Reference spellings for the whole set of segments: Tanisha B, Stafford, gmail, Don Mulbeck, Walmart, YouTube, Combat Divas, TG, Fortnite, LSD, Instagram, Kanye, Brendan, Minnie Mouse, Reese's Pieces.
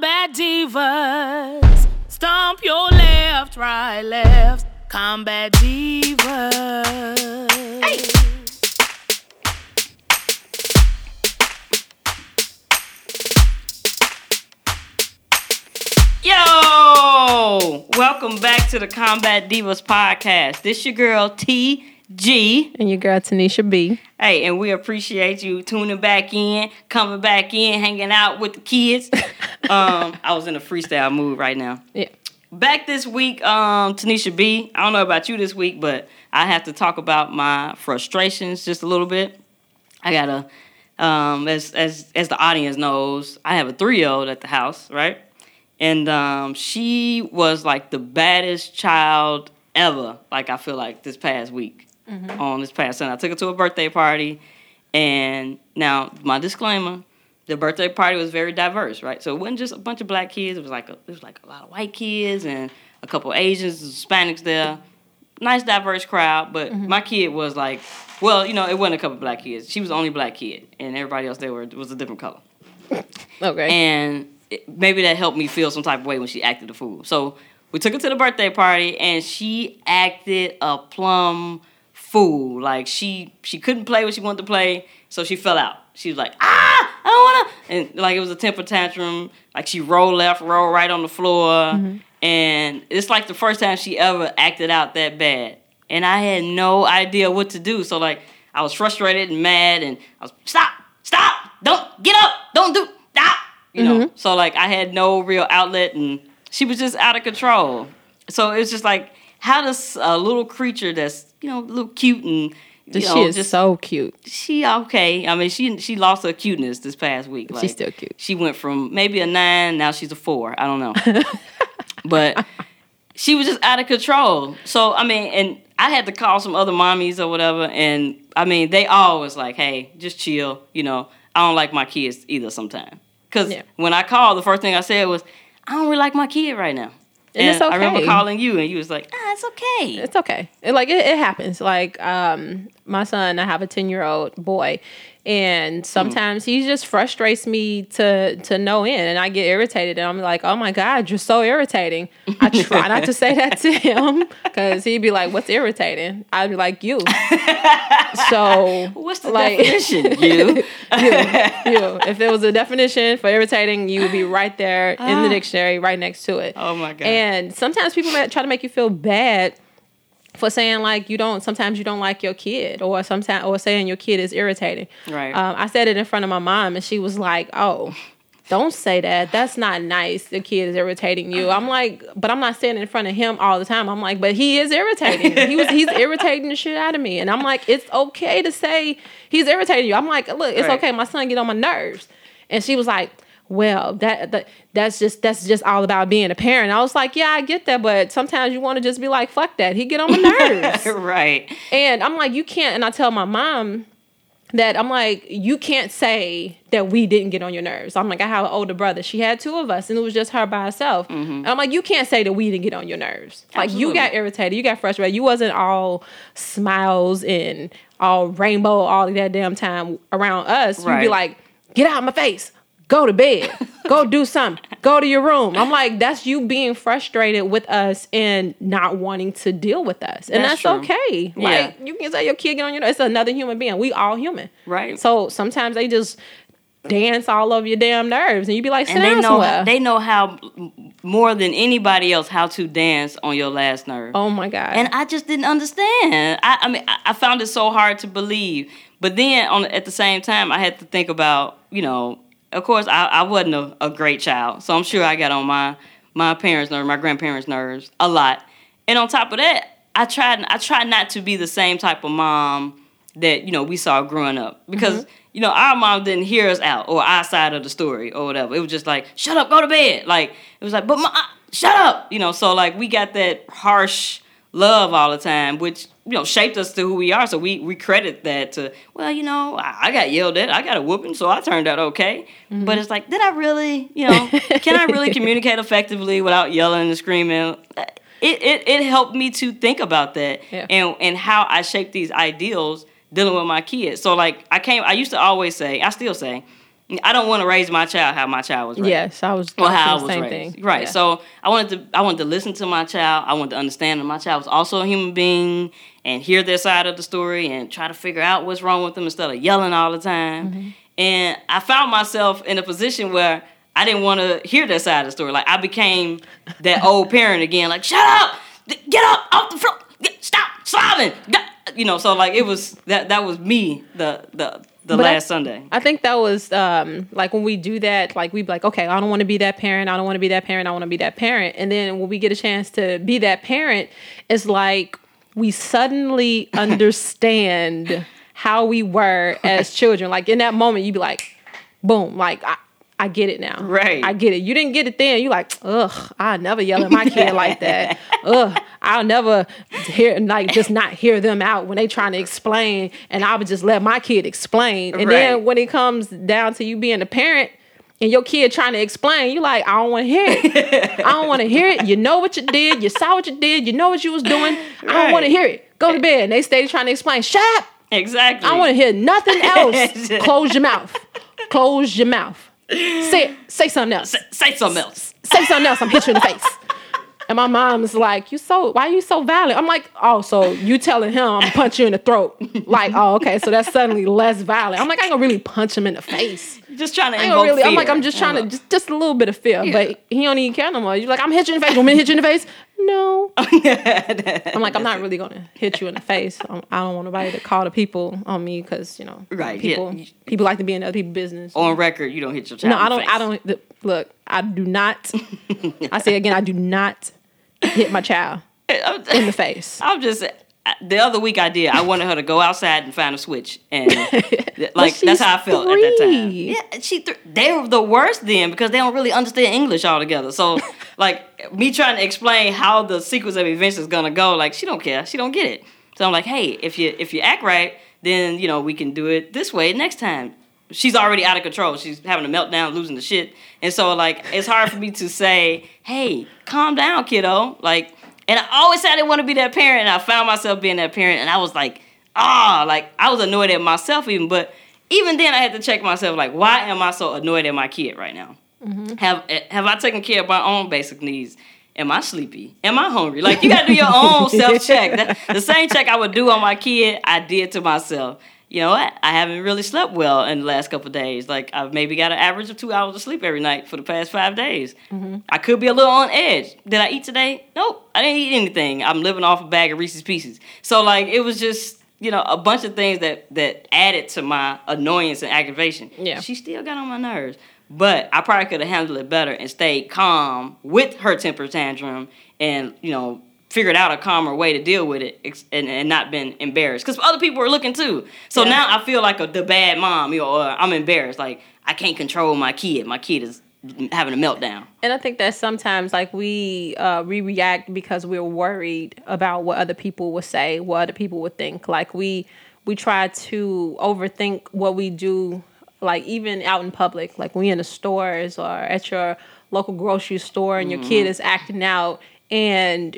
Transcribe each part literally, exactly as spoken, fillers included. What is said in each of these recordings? Combat Divas. Stomp your left, right, left. Combat Divas. Hey. Yo! Welcome back to the Combat Divas podcast. This your girl T G. And your girl Tanisha B. Hey, and we appreciate you tuning back in, coming back in, hanging out with the kids. um, I was in a freestyle mood right now. Yeah. Back this week, um, Tanisha B. I don't know about you this week, but I have to talk about my frustrations just a little bit. I got a, um, as as as the audience knows, I have a three-year-old at the house, right? And um, she was like the baddest child ever. Like I feel like this past week. Mm-hmm. On this past Sunday, I took her to a birthday party, and now my disclaimer: the birthday party was very diverse, right? So it wasn't just a bunch of black kids; it was like a, it was like a lot of white kids and a couple Asians and Hispanics there. Nice diverse crowd, but mm-hmm. my kid was like, well, you know, it wasn't a couple of black kids; she was the only black kid, and everybody else there were was a different color. Okay, and it, maybe that helped me feel some type of way when she acted a fool. So we took her to the birthday party, and she acted a plum fool. Like she she couldn't play what she wanted to play, so she fell out. She was like, ah, I don't wanna, and like it was a temper tantrum. Like she rolled left, rolled right on the floor, mm-hmm. and it's like the first time she ever acted out that bad. And I had no idea what to do. So like I was frustrated and mad, and I was stop, stop, don't get up, don't do stop, you mm-hmm. know. So like I had no real outlet, and she was just out of control. So it was just like, how does a little creature that's, you know, a little cute and, you know, she is just so cute. She okay. I mean, she she lost her cuteness this past week. Like, she's still cute. She went from maybe a nine, now she's a four. I don't know. But she was just out of control. So, I mean, and I had to call some other mommies or whatever. And, I mean, they all was like, hey, just chill. You know, I don't like my kids either sometimes. Because yeah. when I called, the first thing I said was, I don't really like my kid right now. And, and it's okay. I remember calling you, and you was like, ah, it's okay. It's okay. It, like, it, it happens. Like, um, my son, I have a ten-year-old boy, and sometimes mm-hmm. he just frustrates me to to no end, and I get irritated, and I'm like, oh, my God, you're so irritating. I try not to say that to him, because he'd be like, what's irritating? I'd be like, you. So, what's the like, definition, you? you? You. If there was a definition for irritating, you would be right there ah. in the dictionary, right next to it. Oh, my God. And And sometimes people try to make you feel bad for saying like you don't. Sometimes you don't like your kid, or sometimes or saying your kid is irritating. Right. Um, I said it in front of my mom, and she was like, "Oh, don't say that. That's not nice. The kid is irritating you." I'm like, but I'm not saying it in front of him all the time. I'm like, but he is irritating. He was he's irritating the shit out of me, and I'm like, it's okay to say he's irritating you. I'm like, look, it's right. okay. My son get on my nerves, and she was like, well, that, that that's just that's just all about being a parent. I was like, yeah, I get that, but sometimes you want to just be like, fuck that. He get on my nerves. Right. And I'm like, you can't. And I tell my mom that I'm like, you can't say that we didn't get on your nerves. I'm like, I have an older brother. She had two of us, and it was just her by herself. Mm-hmm. And I'm like, you can't say that we didn't get on your nerves. Absolutely. Like, you got irritated. You got frustrated. You wasn't all smiles and all rainbow all that damn time around us. Right. You'd be like, get out of my face. Go to bed. Go do something. Go to your room. I'm like, that's you being frustrated with us and not wanting to deal with us. And that's, that's okay. Yeah. Like, you can say your kid get on your nerves. It's another human being. We all human. Right. So sometimes they just dance all over your damn nerves. And you be like, sit and down they know, somewhere. They know how, more than anybody else, how to dance on your last nerve. Oh, my God. And I just didn't understand. I, I mean, I, I found it so hard to believe. But then on at the same time, I had to think about, you know, of course, I, I wasn't a, a great child, so I'm sure I got on my, my parents' nerves, my grandparents' nerves a lot. And on top of that, I tried I tried not to be the same type of mom that, you know, we saw growing up. Because, mm-hmm. you know, our mom didn't hear us out or our side of the story or whatever. It was just like, shut up, go to bed. Like, it was like, but Ma, shut up. You know, so like we got that harsh love all the time, which, you know, shaped us to who we are. So we, we credit that to, well, you know, I, I got yelled at, I got a whooping, so I turned out okay. Mm-hmm. But it's like, did I really, you know, can I really communicate effectively without yelling and screaming? It it, it helped me to think about that yeah. and, and how I shaped these ideals dealing with my kids. So like I came, I used to always say, I still say, I don't want to raise my child how my child was raised. Yes, I was. Or how I was same raised. Thing. Right. Yeah. So I wanted to. I wanted to listen to my child. I wanted to understand that my child was also a human being and hear their side of the story and try to figure out what's wrong with them instead of yelling all the time. Mm-hmm. And I found myself in a position where I didn't want to hear that side of the story. Like I became that old parent again. Like shut up, get up off the floor, get, stop sobbing. You know. So like it was that. That was me. The the. The but last I, Sunday. I think that was, um, like, when we do that, like, we be like, okay, I don't want to be that parent. I don't want to be that parent. I want to be that parent. And then when we get a chance to be that parent, it's like we suddenly understand how we were as children. Like, in that moment, you'd be like, boom, like, I, I get it now. Right. I get it. You didn't get it then. You're like, ugh, I'll never yell at my kid like that. Ugh. I'll never hear, like, just not hear them out when they trying to explain, and I would just let my kid explain. And right. then when it comes down to you being a parent and your kid trying to explain, you like, I don't want to hear it. I don't want to hear it. You know what you did. You saw what you did. You know what you was doing. Right. I don't want to hear it. Go to bed. And they stay trying to explain. Shut up. Exactly. I want to hear nothing else. Close your mouth. Close your mouth. Say say something else. Say, say something else. Say something else. I'm hit you in the face. And my mom's like, "You so why are you so violent?" I'm like, "Oh, so you telling him I'm gonna punch you in the throat? Like, oh, okay, so that's suddenly less violent." I'm like, "I ain't gonna really punch him in the face." Just trying to invoke really, fear. I'm like, I'm just trying to just, just a little bit of fear, yeah. But he don't even care no more. You're like, "I'm hit you in the face. You want me to hit you in the face?" No. I'm like, I'm not really gonna hit you in the face. I'm, I don't want nobody to call the people on me because you know, right? People, yeah. people like to be in other people's business. On record, you don't hit your child. No, I don't. I don't. Look, I do not. I say again, I do not. Hit my child in the face. I'm just the other week I did. I wanted her to go outside and find a switch, and like that's how I felt three. At that time. Yeah, she th- they were the worst then because they don't really understand English altogether. So like me trying to explain how the sequence of events is gonna go, like she don't care, she don't get it. So I'm like, hey, if you if you act right, then you know we can do it this way next time. She's already out of control. She's having a meltdown, losing the shit. And so, like, it's hard for me to say, hey, calm down, kiddo. Like, and I always said I didn't want to be that parent, and I found myself being that parent, and I was like, ah, like, I was annoyed at myself even. But even then, I had to check myself, like, why am I so annoyed at my kid right now? Mm-hmm. Have have I taken care of my own basic needs? Am I sleepy? Am I hungry? Like, you got to do your own self-check. That, the same check I would do on my kid, I did to myself. You know what? I haven't really slept well in the last couple of days. Like, I've maybe got an average of two hours of sleep every night for the past five days. Mm-hmm. I could be a little on edge. Did I eat today? Nope. I didn't eat anything. I'm living off a bag of Reese's Pieces. So, like, it was just, you know, a bunch of things that, that added to my annoyance and aggravation. Yeah. She still got on my nerves. But I probably could have handled it better and stayed calm with her temper tantrum and, you know, figured out a calmer way to deal with it and, and not been embarrassed. Because other people were looking too. So yeah. Now I feel like a, the bad mom, you know, or I'm embarrassed. Like, I can't control my kid. My kid is having a meltdown. And I think that sometimes, like, we uh, we react because we're worried about what other people would say, what other people would think. Like, we we try to overthink what we do, like, even out in public. Like, we in the stores or at your local grocery store and your mm-hmm. kid is acting out and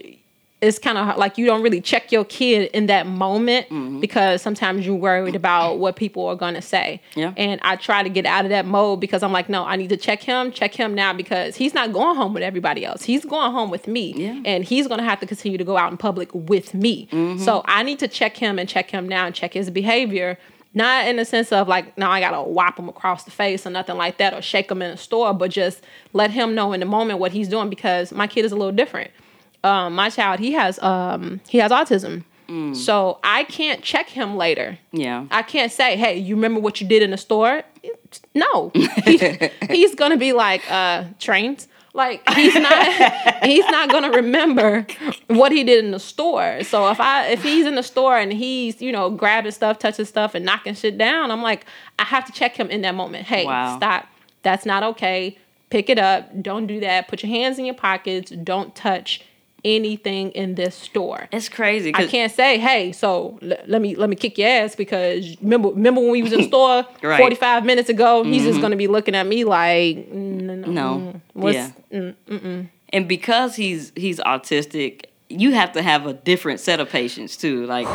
it's kind of like you don't really check your kid in that moment mm-hmm. because sometimes you're worried about what people are going to say. Yeah. And I try to get out of that mode because I'm like, no, I need to check him, check him now because he's not going home with everybody else. He's going home with me. Yeah. And he's going to have to continue to go out in public with me. Mm-hmm. So I need to check him and check him now and check his behavior. Not in the sense of like, no, I got to whop him across the face or nothing like that or shake him in a store, but just let him know in the moment what he's doing because my kid is a little different. Um, my child, he has um, he has autism. Mm. So I can't check him later. Yeah. I can't say, hey, you remember what you did in the store? No. he, he's going to be like, uh, trained. Like, he's not he's not going to remember what he did in the store. So if I if he's in the store and he's, you know, grabbing stuff, touching stuff and knocking shit down, I'm like, I have to check him in that moment. Hey, wow. Stop. That's not okay. Pick it up. Don't do that. Put your hands in your pockets. Don't touch anything in this store. It's crazy. I can't say, hey, so l- let me let me kick your ass because remember remember when we was in the store right. forty-five minutes ago? Mm-hmm. He's just gonna be looking at me like no, no, no. What's, yeah. Mm, mm-mm. And because he's he's autistic, you have to have a different set of patients too. Like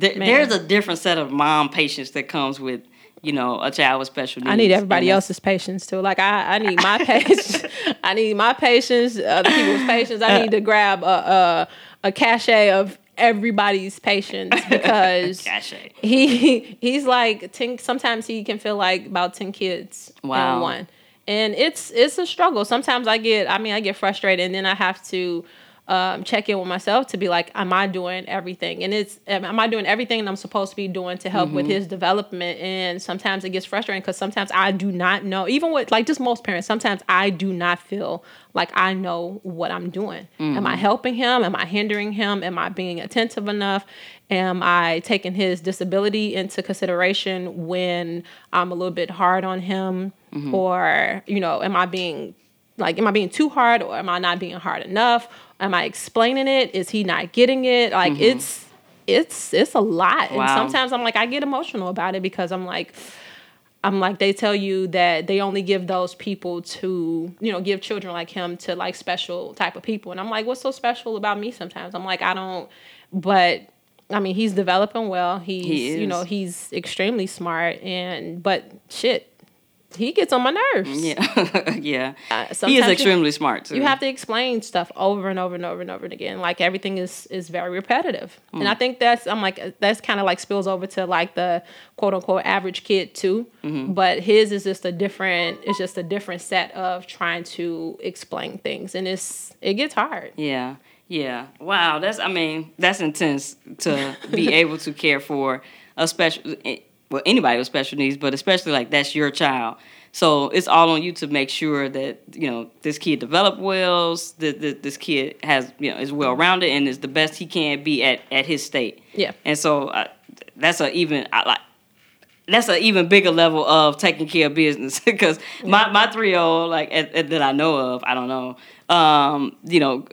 th- there's a different set of mom patients that comes with you know, a child with special needs. I need everybody else's patience too. Like I, I need my patience. I need my patience, other people's patience. I need to grab a a, a cachet of everybody's patience, because he he's like ten, sometimes he can feel like about ten kids wow. in one. And it's it's a struggle. Sometimes I get, I mean, I get frustrated, and then I have to um, check in with myself to be like, am I doing everything? And it's, am I doing everything that I'm supposed to be doing to help mm-hmm. with his development? And sometimes it gets frustrating because sometimes I do not know, even with like just most parents, sometimes I do not feel like I know what I'm doing. Mm-hmm. Am I helping him? Am I hindering him? Am I being attentive enough? Am I taking his disability into consideration when I'm a little bit hard on him? Mm-hmm. Or, you know, am I being like, am I being too hard, or am I not being hard enough? Am I explaining it? Is he not getting it? Like, mm-hmm. it's, it's, it's a lot. Wow. And sometimes I'm like, I get emotional about it, because I'm like, I'm like, they tell you that they only give those people to, you know, give children like him to like special type of people. And I'm like, what's so special about me sometimes? I'm like, I don't, but I mean, he's developing well. He's, he is. You know, he's extremely smart, and, but shit, he gets on my nerves. Yeah. yeah. Uh, he is extremely you, smart too. You have to explain stuff over and over and over and over again. Like everything is, is very repetitive. Mm. And I think that's, I'm like, that's kind of like spills over to like the quote unquote average kid too. Mm-hmm. But his is just a different, it's just a different set of trying to explain things. And it's, it gets hard. Yeah. Yeah. Wow. That's, I mean, that's intense to be able to care for a special, well, anybody with special needs, but especially like that's your child. So it's all on you to make sure that, you know, this kid develops well, that, that this kid has, you know, is well-rounded and is the best he can be at, at his state. Yeah. And so uh, that's a even, I, like, that's an even bigger level of taking care of business, because yeah. my, my three-year-old, like, at, at, that I know of, I don't know, um, you know,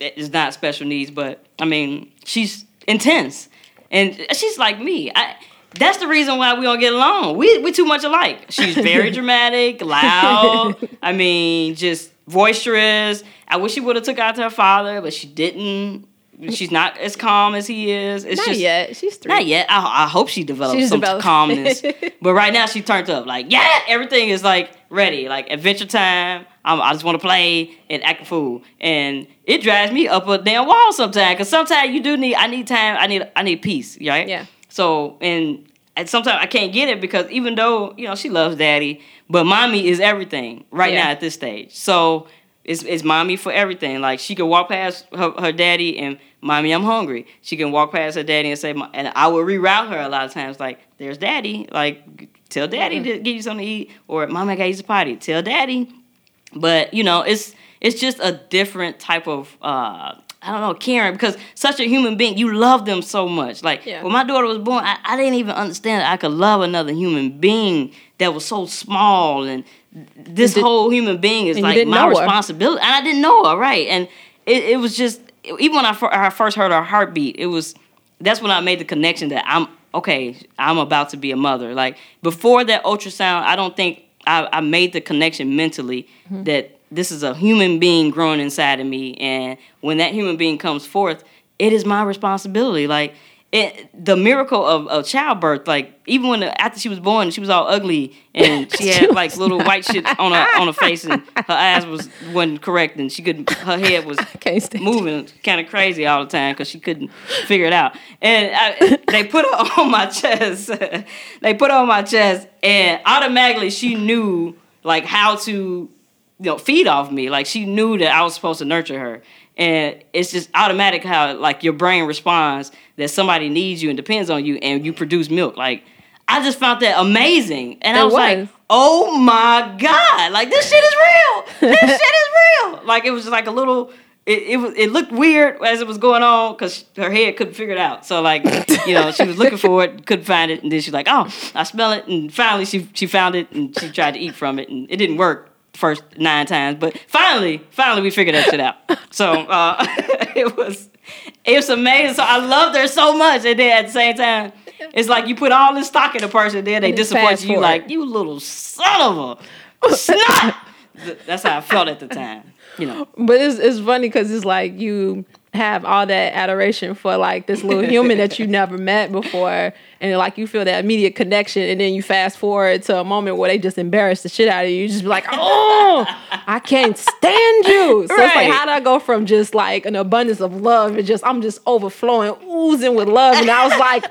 is not special needs, but, I mean, she's intense. And she's like me. I... That's the reason why we don't get along. We we too much alike. She's very dramatic, loud. I mean, just boisterous. I wish she would have took out to her father, but she didn't. She's not as calm as he is. It's not just, yet. She's three. Not yet. I, I hope she develops she's some developed. calmness. But right now, she turned up. Like, yeah, everything is like ready. Like adventure time. I'm, I just want to play and act a fool. And it drives me up a damn wall sometimes. Because sometimes you do need. I need time. I need. I need peace. Right? Yeah. So, and, and sometimes I can't get it because even though, you know, she loves daddy, but mommy is everything right yeah. now at this stage. So it's, it's mommy for everything. Like she can walk past her, her daddy and mommy, I'm hungry. She can walk past her daddy and say, and I will reroute her a lot of times. Like there's daddy, like tell daddy mm-hmm. to give you something to eat, or mommy, I gotta use the potty, tell daddy. But you know, it's, it's just a different type of, uh, I don't know, Karen, because such a human being, you love them so much. Like, yeah. when my daughter was born, I, I didn't even understand that I could love another human being that was so small. And this did, whole human being is like my responsibility. And I didn't know her, right. And it, it was just, even when I, I first heard her heartbeat, it was, that's when I made the connection that I'm, okay, I'm about to be a mother. Like, before that ultrasound, I don't think I, I made the connection mentally mm-hmm. that this is a human being growing inside of me, and when that human being comes forth, it is my responsibility. Like it, the miracle of, of childbirth. Like even when the, after she was born, she was all ugly and she had like little white shit on her on her face, and her eyes was wasn't correct, and she couldn't. Her head was moving kind of crazy all the time because she couldn't figure it out. And I, they put her on my chest. They put her on my chest, and automatically she knew like how to. You know, feed off me. Like she knew that I was supposed to nurture her, and it's just automatic how like your brain responds that somebody needs you and depends on you, and you produce milk. Like I just found that amazing, and it I was, was like, oh my god, like this shit is real. This shit is real. Like it was just like a little. It it, was, it looked weird as it was going on because her head couldn't figure it out. So like you know she was looking for it, couldn't find it, and then she's like, oh, I smell it, and finally she she found it, and she tried to eat from it, and it didn't work. First nine times, but finally, finally we figured that shit out. So uh, it was, it was amazing. So I loved her so much, and then at the same time, it's like you put all this stock in a person, then they disappoint you. Like you little son of a snot. That's how I felt at the time, you know. But it's it's funny because it's like you have all that adoration for like this little human that you never met before, and like you feel that immediate connection, and then you fast forward to a moment where they just embarrass the shit out of you. You just be like, oh, I can't stand you. So right. It's like, how do I go from just like an abundance of love and just I'm just overflowing, oozing with love, and I was like,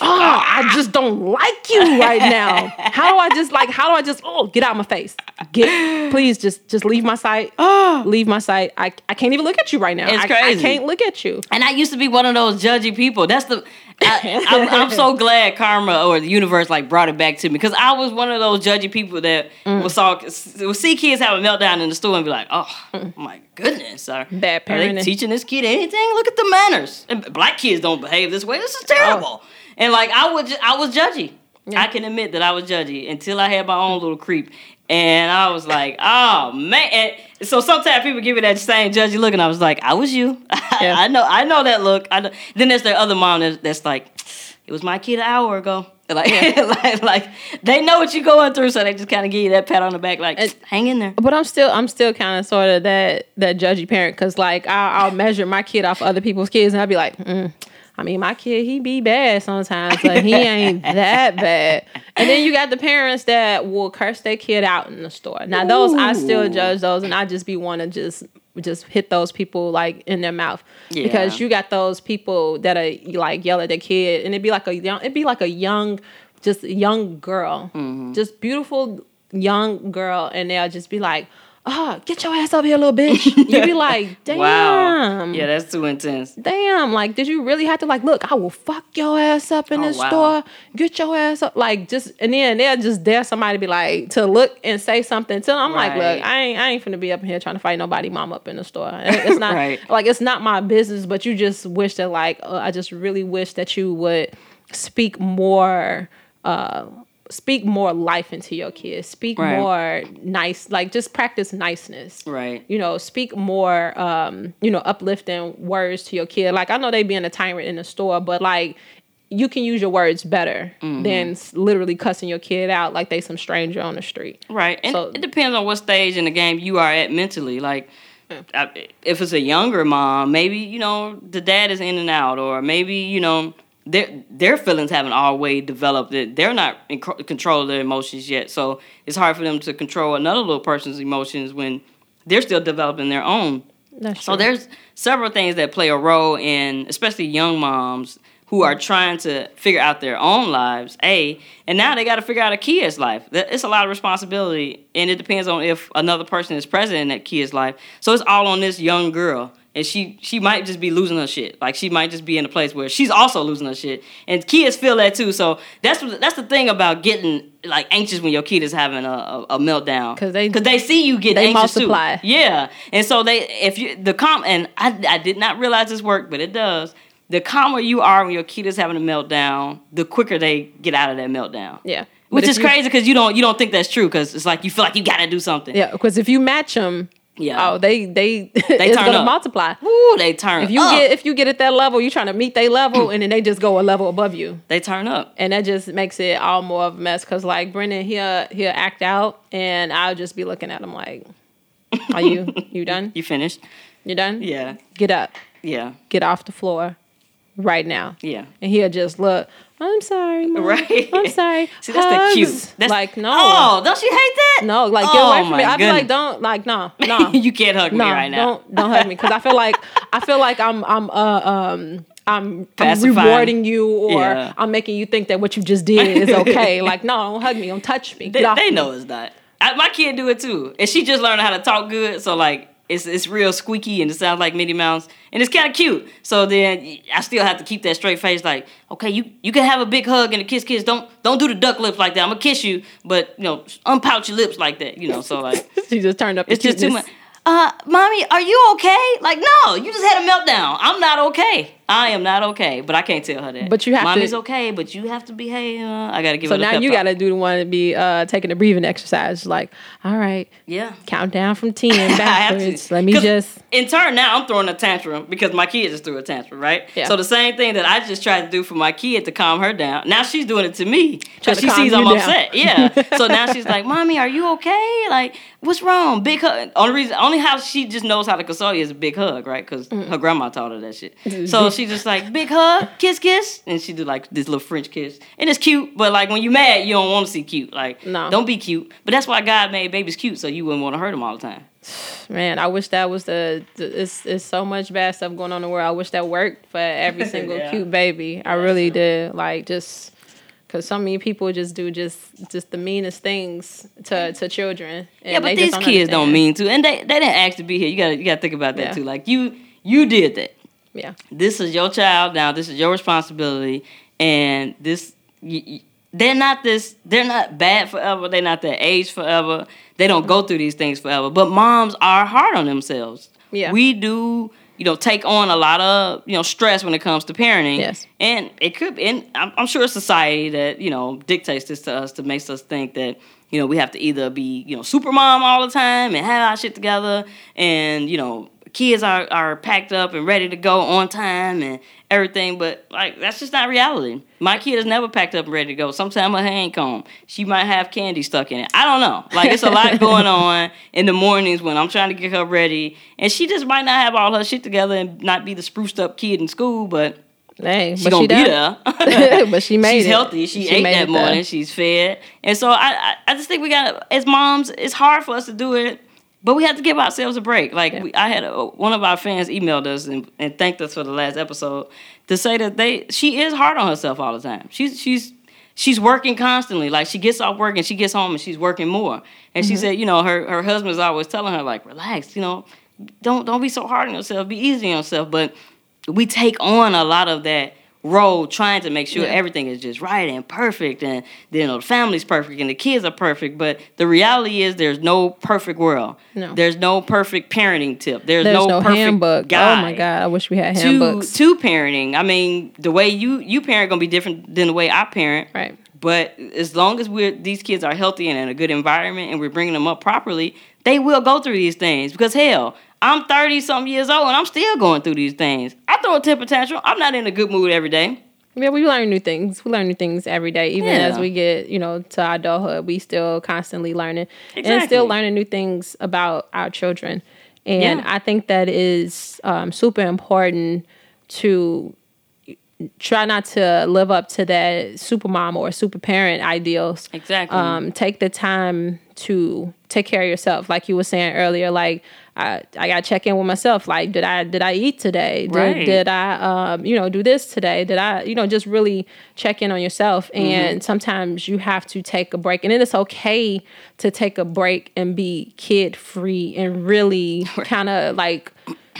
oh, I just don't like you right now. How do I just like, how do I just, oh, get out of my face. Get, please just, just leave my sight. Oh, leave my sight. I, I can't even look at you right now. It's I, crazy. I can't look at you. And I used to be one of those judgy people. That's the, I, I'm, I'm so glad karma or the universe like brought it back to me. Cause I was one of those judgy people that mm. would, saw, would see kids have a meltdown in the store and be like, oh mm. my goodness. Are, Bad parenting. Are they teaching this kid anything? Look at the manners. And black kids don't behave this way. This is terrible. Oh. And like I would, I was judgy. Yeah. I can admit that I was judgy until I had my own little creep, and I was like, "Oh man!" And so sometimes people give me that same judgy look, and I was like, "I was you. Yeah. I know. I know that look." I know. Then there's the other mom that's, that's like, "It was my kid an hour ago." Like, yeah. like, like they know what you're going through, so they just kind of give you that pat on the back, like, and, hang in there. But I'm still, I'm still kind of sort of that that judgy parent, because like I'll, I'll measure my kid off other people's kids, and I'll be like, mm. I mean, my kid, he be bad sometimes, but he ain't that bad. And then you got the parents that will curse their kid out in the store. Now, those, Ooh. I still judge those, and I just be want to just just hit those people, like, in their mouth. Yeah. Because you got those people that are, like, yell at their kid, and it'd be like a young, it'd be like a young, just young girl. Mm-hmm. Just beautiful young girl, and they'll just be like, oh, get your ass over here, little bitch. You be like, damn. Wow. Yeah, that's too intense. Damn. Like, did you really have to, like, look, I will fuck your ass up in oh, this wow. store. Get your ass up. Like, just, and then they'll just dare somebody to be like, to look and say something to them. I'm right. like, look, I ain't I ain't finna be up in here trying to fight nobody mom up in the store. It's not, right. like, it's not my business, but you just wish that, like, uh, I just really wish that you would speak more, uh, Speak more life into your kids. Speak right. more nice, like just practice niceness. Right. You know, speak more, um, you know, uplifting words to your kid. Like I know they being a tyrant in the store, but like you can use your words better mm-hmm. than literally cussing your kid out like they some stranger on the street. Right. And so, it depends on what stage in the game you are at mentally. Like yeah. if it's a younger mom, maybe, you know, the dad is in and out, or maybe, you know, Their, their feelings haven't always developed. They're not in control of their emotions yet. So it's hard for them to control another little person's emotions when they're still developing their own. That's so true. There's several things that play a role in, especially young moms who are trying to figure out their own lives, A, and now they got to figure out a kid's life. It's a lot of responsibility, and it depends on if another person is present in that kid's life. So it's all on this young girl. And she, she might just be losing her shit. Like, she might just be in a place where she's also losing her shit. And kids feel that, too. So that's that's the thing about getting, like, anxious when your kid is having a, a, a meltdown. Because they, they see you get they anxious, multiply. Too. Yeah. And so they, if you, the calm, and I, I did not realize this worked, but it does. The calmer you are when your kid is having a meltdown, the quicker they get out of that meltdown. Yeah. Which is you, crazy because you don't, you don't think that's true because it's like you feel like you got to do something. Yeah, because if you match them... Yeah. Oh, they they, they it's turn gonna up. multiply. Ooh, they turn up. If you up. get if you get at that level, you're trying to meet their level, and then they just go a level above you. They turn up, and that just makes it all more of a mess. Cause like Brendan, he'll he'll act out, and I'll just be looking at him like, "Are you you done? You finished? You done? Yeah. Get up. Yeah. Get off the floor, right now. Yeah. And he'll just look. I'm sorry, Mom. Right? I'm sorry. See, that's Hugs. the cute. That's, like, no. Oh, don't you hate that? No, like, get oh, away from me. I'd be like, don't, like, no, no. You can't hug no, me right now. Don't, don't hug me because I feel like I feel like I'm, I'm, uh, um, I'm, I'm rewarding you or yeah. I'm making you think that what you just did is okay. Like, no, don't hug me. Don't touch me. They, they know me. It's not. I, my kid do it too, and she just learned how to talk good. So like. It's it's real squeaky and it sounds like Minnie Mouse and it's kind of cute. So then I still have to keep that straight face. Like, okay, you, you can have a big hug and a kiss, kiss. Don't don't do the duck lips like that. I'm gonna kiss you, but you know, unpouch your lips like that. You know, so like she just turned up. It's just too much. Uh, mommy, are you okay? Like, no, you just had a meltdown. I'm not okay. I am not okay, but I can't tell her that. But you have Mommy's to. Mommy's okay, but you have to behave. Uh, I got to give so her the pep So now you got to do the one to be uh, taking a breathing exercise. Like, all right. Yeah. Count down from ten backwards. Let me just. In turn, now I'm throwing a tantrum because my kid just threw a tantrum, right? Yeah. So the same thing that I just tried to do for my kid to calm her down, now she's doing it to me because she sees I'm down. upset. Yeah. So now she's like, Mommy, are you okay? Like, what's wrong? Big hug. Only reason, only how she just knows how to console you is a big hug, right? Because mm. her grandma taught her that shit. So she just like, big hug, kiss, kiss. And she do like this little French kiss. And it's cute, but like when you mad, you don't want to see cute. Like, no. Don't be cute. But that's why God made babies cute, so you wouldn't want to hurt them all the time. Man, I wish that was the, the it's, it's so much bad stuff going on in the world. I wish that worked for every single yeah. cute baby. I that's really true. did. Like, just... Because so many people just do just just the meanest things to, to children. And yeah, but these don't kids understand. Don't mean to. And they, they didn't ask to be here. You got you gotta think about that, yeah. too. Like, you you did that. Yeah. This is your child now. This is your responsibility. And this you, you, they're not this. They're not bad forever. They're not that age forever. They don't go through these things forever. But moms are hard on themselves. Yeah. We do... you know, take on a lot of, you know, stress when it comes to parenting. Yes. And it could, and I'm, I'm sure it's society that, you know, dictates this to us to make us think that, you know, we have to either be, you know, super mom all the time and have our shit together and, you know, kids are, are packed up and ready to go on time and everything. But, like, that's just not reality. My kid is never packed up and ready to go. Sometimes her hand comb. She might have candy stuck in it. I don't know. Like, it's a lot going on in the mornings when I'm trying to get her ready. And she just might not have all her shit together and not be the spruced up kid in school, but... Dang, she's going to be there. But she made She's it. healthy. She, she ate that morning. Though. She's fed. And so I, I, I just think we got to, as moms, it's hard for us to do it. But we have to give ourselves a break. Like, yeah. we, I had a, one of our fans emailed us and, and thanked us for the last episode to say that they she is hard on herself all the time. She's she's she's working constantly. Like, she gets off work and she gets home and she's working more. And mm-hmm. she said, you know, her her husband's always telling her, like, relax, you know, don't don't be so hard on yourself, be easy on yourself. But we take on a lot of that role trying to make sure yeah. everything is just right and perfect and, you know, the family's perfect and the kids are perfect. But the reality is there's no perfect world. No. There's no perfect parenting tip. There's, there's no, no perfect handbook. Guide. Oh, my God. I wish we had handbooks. To, to parenting. I mean, the way you, you parent going to be different than the way I parent. Right. But as long as we're these kids are healthy and in a good environment and we're bringing them up properly, they will go through these things. Because, hell, I'm thirty-something years old, and I'm still going through these things. I throw a temper tantrum. I'm not in a good mood every day. Yeah, we learn new things. We learn new things every day. Even yeah. as we get, you know, to our adulthood, we still constantly learning. Exactly. And still learning new things about our children. And yeah. I think that is um, super important to... try not to live up to that super mom or super parent ideals. Exactly. Um, take the time to take care of yourself. Like you were saying earlier, like I, I got to check in with myself. Like, did I, did I eat today? Right. Did, did I, um, you know, do this today? Did I, you know, just really check in on yourself. And mm-hmm. sometimes you have to take a break, and then it's okay to take a break and be kid free and really kind of like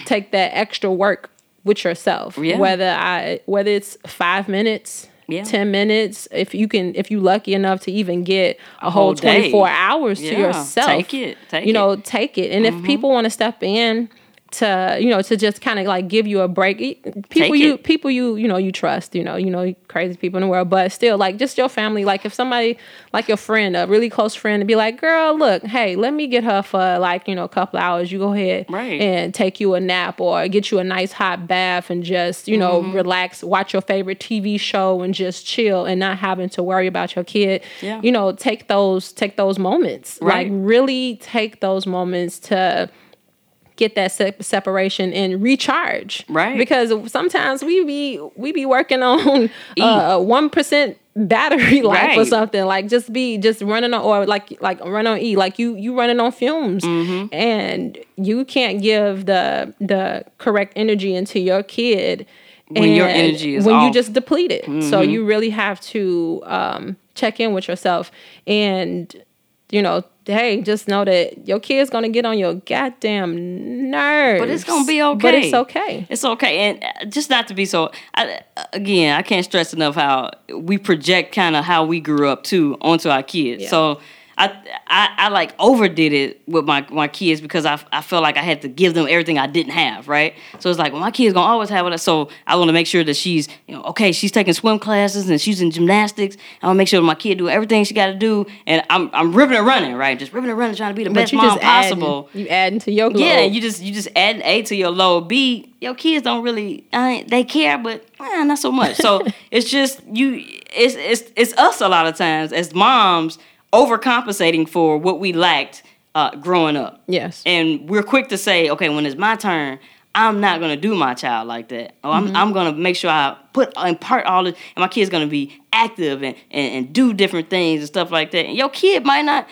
take that extra work with yourself, yeah. whether I whether it's five minutes, yeah. ten minutes, if you can, if you lucky enough to even get a, a whole twenty four hours yeah. to yourself, take it, take you know, it. take it. And mm-hmm. if people want to step in to, you know, to just kind of like give you a break, people take you, it. people you, you know, you trust, you know, you know, crazy people in the world, but still, like just your family, like if somebody, like your friend, a really close friend, to be like, girl, look, hey, let me get her for like, you know, a couple hours. You go ahead right. and take you a nap or get you a nice hot bath and just, you know, mm-hmm. relax, watch your favorite T V show and just chill and not having to worry about your kid. Yeah. You know, take those, take those moments, right. like really take those moments to get that se- separation and recharge. Right. Because sometimes we be we be working on uh, one percent battery life right. or something. Like just be just running on or like like run on E. Like you you running on fumes. Mm-hmm. And you can't give the the correct energy into your kid when and your energy is when off. You just deplete it. Mm-hmm. So you really have to um, check in with yourself and, you know, hey, just know that your kid's going to get on your goddamn nerves. But it's going to be okay. But it's okay. It's okay. And just not to be so... I, again, I can't stress enough how we project kind of how we grew up, too, onto our kids. Yeah. So I, I I like overdid it with my, my kids because I I felt like I had to give them everything I didn't have, right? So it's like, well, my kid's gonna always have it. So I want to make sure that she's, you know, okay, she's taking swim classes and she's in gymnastics. I want to make sure that my kid do everything she got to do, and I'm I'm ripping and running, right? Just ripping and running, trying to be the but best mom possible. Adding, you adding to your load. Yeah, you just you just adding A to your load. B, your kids don't really uh, they care, but eh, not so much. So it's just you. It's it's it's us a lot of times as moms. Overcompensating for what we lacked uh, growing up. Yes. And we're quick to say, okay, when it's my turn, I'm not going to do my child like that. Oh, I'm, mm-hmm. I'm going to make sure I put impart all this, and my kid's going to be active and, and, and do different things and stuff like that. And your kid might not,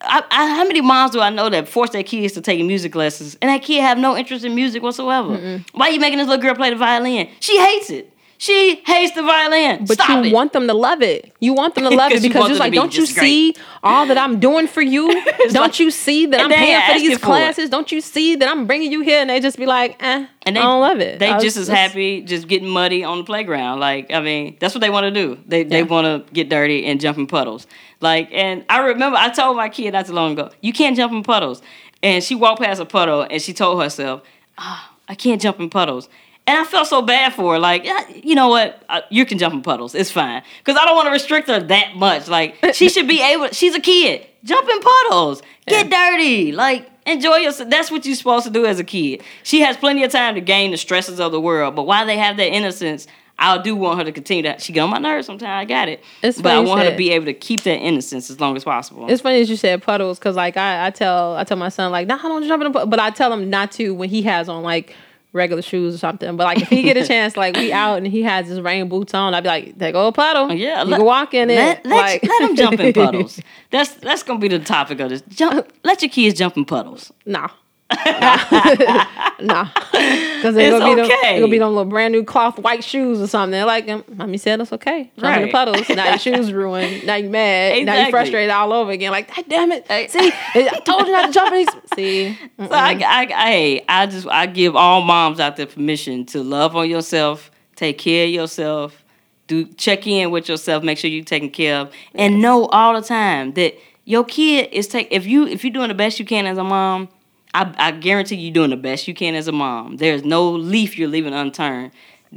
I, I, how many moms do I know that force their kids to take music lessons, and that kid have no interest in music whatsoever? Mm-hmm. Why are you making this little girl play the violin? She hates it. She hates the violin. But Stop you it. want them to love it. You want them to love it because it's like, be don't you see great. all that I'm doing for you? Don't like, you see that I'm paying for these classes? For don't you see that I'm bringing you here? And they just be like, eh, and they, I don't love it. They was, just as happy just getting muddy on the playground. Like, I mean, that's what they want to do. They yeah. they want to get dirty and jump in puddles. Like, and I remember I told my kid not too long ago, you can't jump in puddles. And she walked past a puddle and she told herself, oh, I can't jump in puddles. And I felt so bad for her. Like, you know what? You can jump in puddles. It's fine. Because I don't want to restrict her that much. Like, she should be able... She's a kid. Jump in puddles. Get yeah. dirty. Like, enjoy yourself. That's what you're supposed to do as a kid. She has plenty of time to gain the stresses of the world. But while they have that innocence, I do want her to continue that. She get on my nerves sometimes. I got it. It's but I want said. her to be able to keep that innocence as long as possible. It's funny that you said puddles. Because, like, I, I tell I tell my son, like, nah, don't jump in puddles. But I tell him not to when he has on, like... regular shoes or something, but like if he get a chance, like we out and he has his rain boots on, I'd be like, "Take old puddle, yeah, you let, can walk in let, it." Let, like, let him jump in puddles. That's that's gonna be the topic of this. Jump, let your kids jump in puddles. Nah, nah, because they're it's gonna be okay. them, it'll be them little brand new cloth white shoes or something. They're like, "Mommy said it's okay. Jump right. in the puddles. Now your shoes ruined. Now you mad. Exactly. Now you frustrated all over again. Like, God damn it. See, I told you not to jump in these." See, so I, I, I, I just, I give all moms out there permission to love on yourself, take care of yourself, do check in with yourself, make sure you're taken care of, and know all the time that your kid is take. If you, if you're doing the best you can as a mom, I, I guarantee you're doing the best you can as a mom. There's no leaf you're leaving unturned.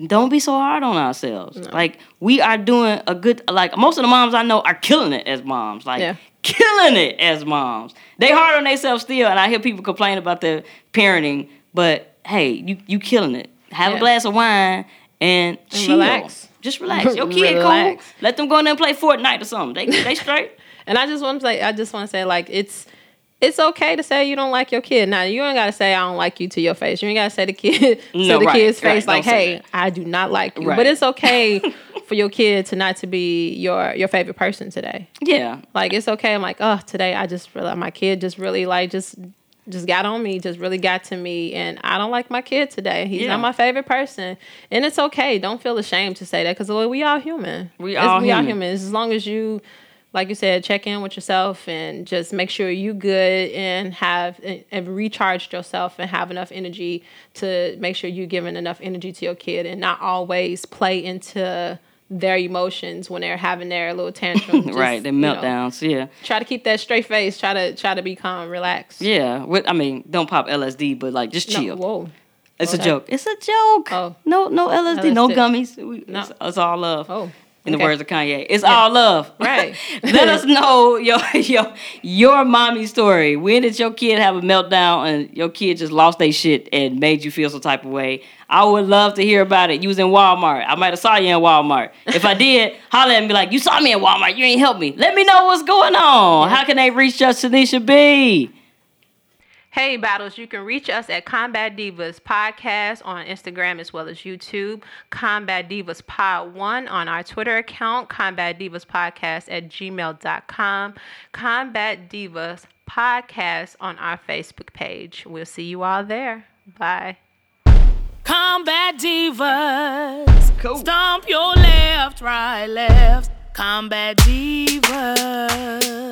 Don't be so hard on ourselves. No. Like, we are doing a good, like, most of the moms I know are killing it as moms. Like, yeah. killing it as moms. They hard on themselves still, and I hear people complain about their parenting, but, hey, you you killing it. Have yeah. a glass of wine and, and chill. Relax. Just relax. Your kid relax. cool. Let them go in there and play Fortnite or something. They, they straight. And I just want to say, I just want to say, like, it's, It's okay to say you don't like your kid. Now, you ain't got to say I don't like you to your face. You ain't got to say the kid to no, the right, kid's face right, like, hey, I do not like you. Right. But it's okay for your kid to not to be your, your favorite person today. Yeah. Like, it's okay. I'm like, oh, today I just really, my kid just really like just just got on me, just really got to me. And I don't like my kid today. He's yeah. not my favorite person. And it's okay. Don't feel ashamed to say that because well, we all human. We all human. We all human. As long as you... like you said, check in with yourself and just make sure you good and have and, and recharged yourself and have enough energy to make sure you're giving enough energy to your kid and not always play into their emotions when they're having their little tantrum. Just, right, their meltdowns, you know, yeah. Try to keep that straight face. Try to try to be calm, relax. Yeah, I mean, don't pop L S D, but like just chill. No, whoa. It's okay. a joke. It's a joke. Oh. No, no L S D, L S D. No gummies. We, no. It's, it's all love. Oh. In okay. the words of Kanye, it's yeah. all love. Right. Let us know your your your mommy story. When did your kid have a meltdown and your kid just lost their shit and made you feel some type of way? I would love to hear about it. You was in Walmart. I might have saw you in Walmart. If I did, holler at me like, you saw me in Walmart. You ain't helped me. Let me know what's going on. How can they reach us, Tanisha B? Hey, Battles, you can reach us at Combat Divas Podcast on Instagram as well as YouTube, Combat Divas Pod one on our Twitter account, Combat Divas Podcast at gmail dot com, Combat Divas Podcast on our Facebook page. We'll see you all there. Bye. Combat Divas. Cool. Stomp your left, right, left. Combat Divas.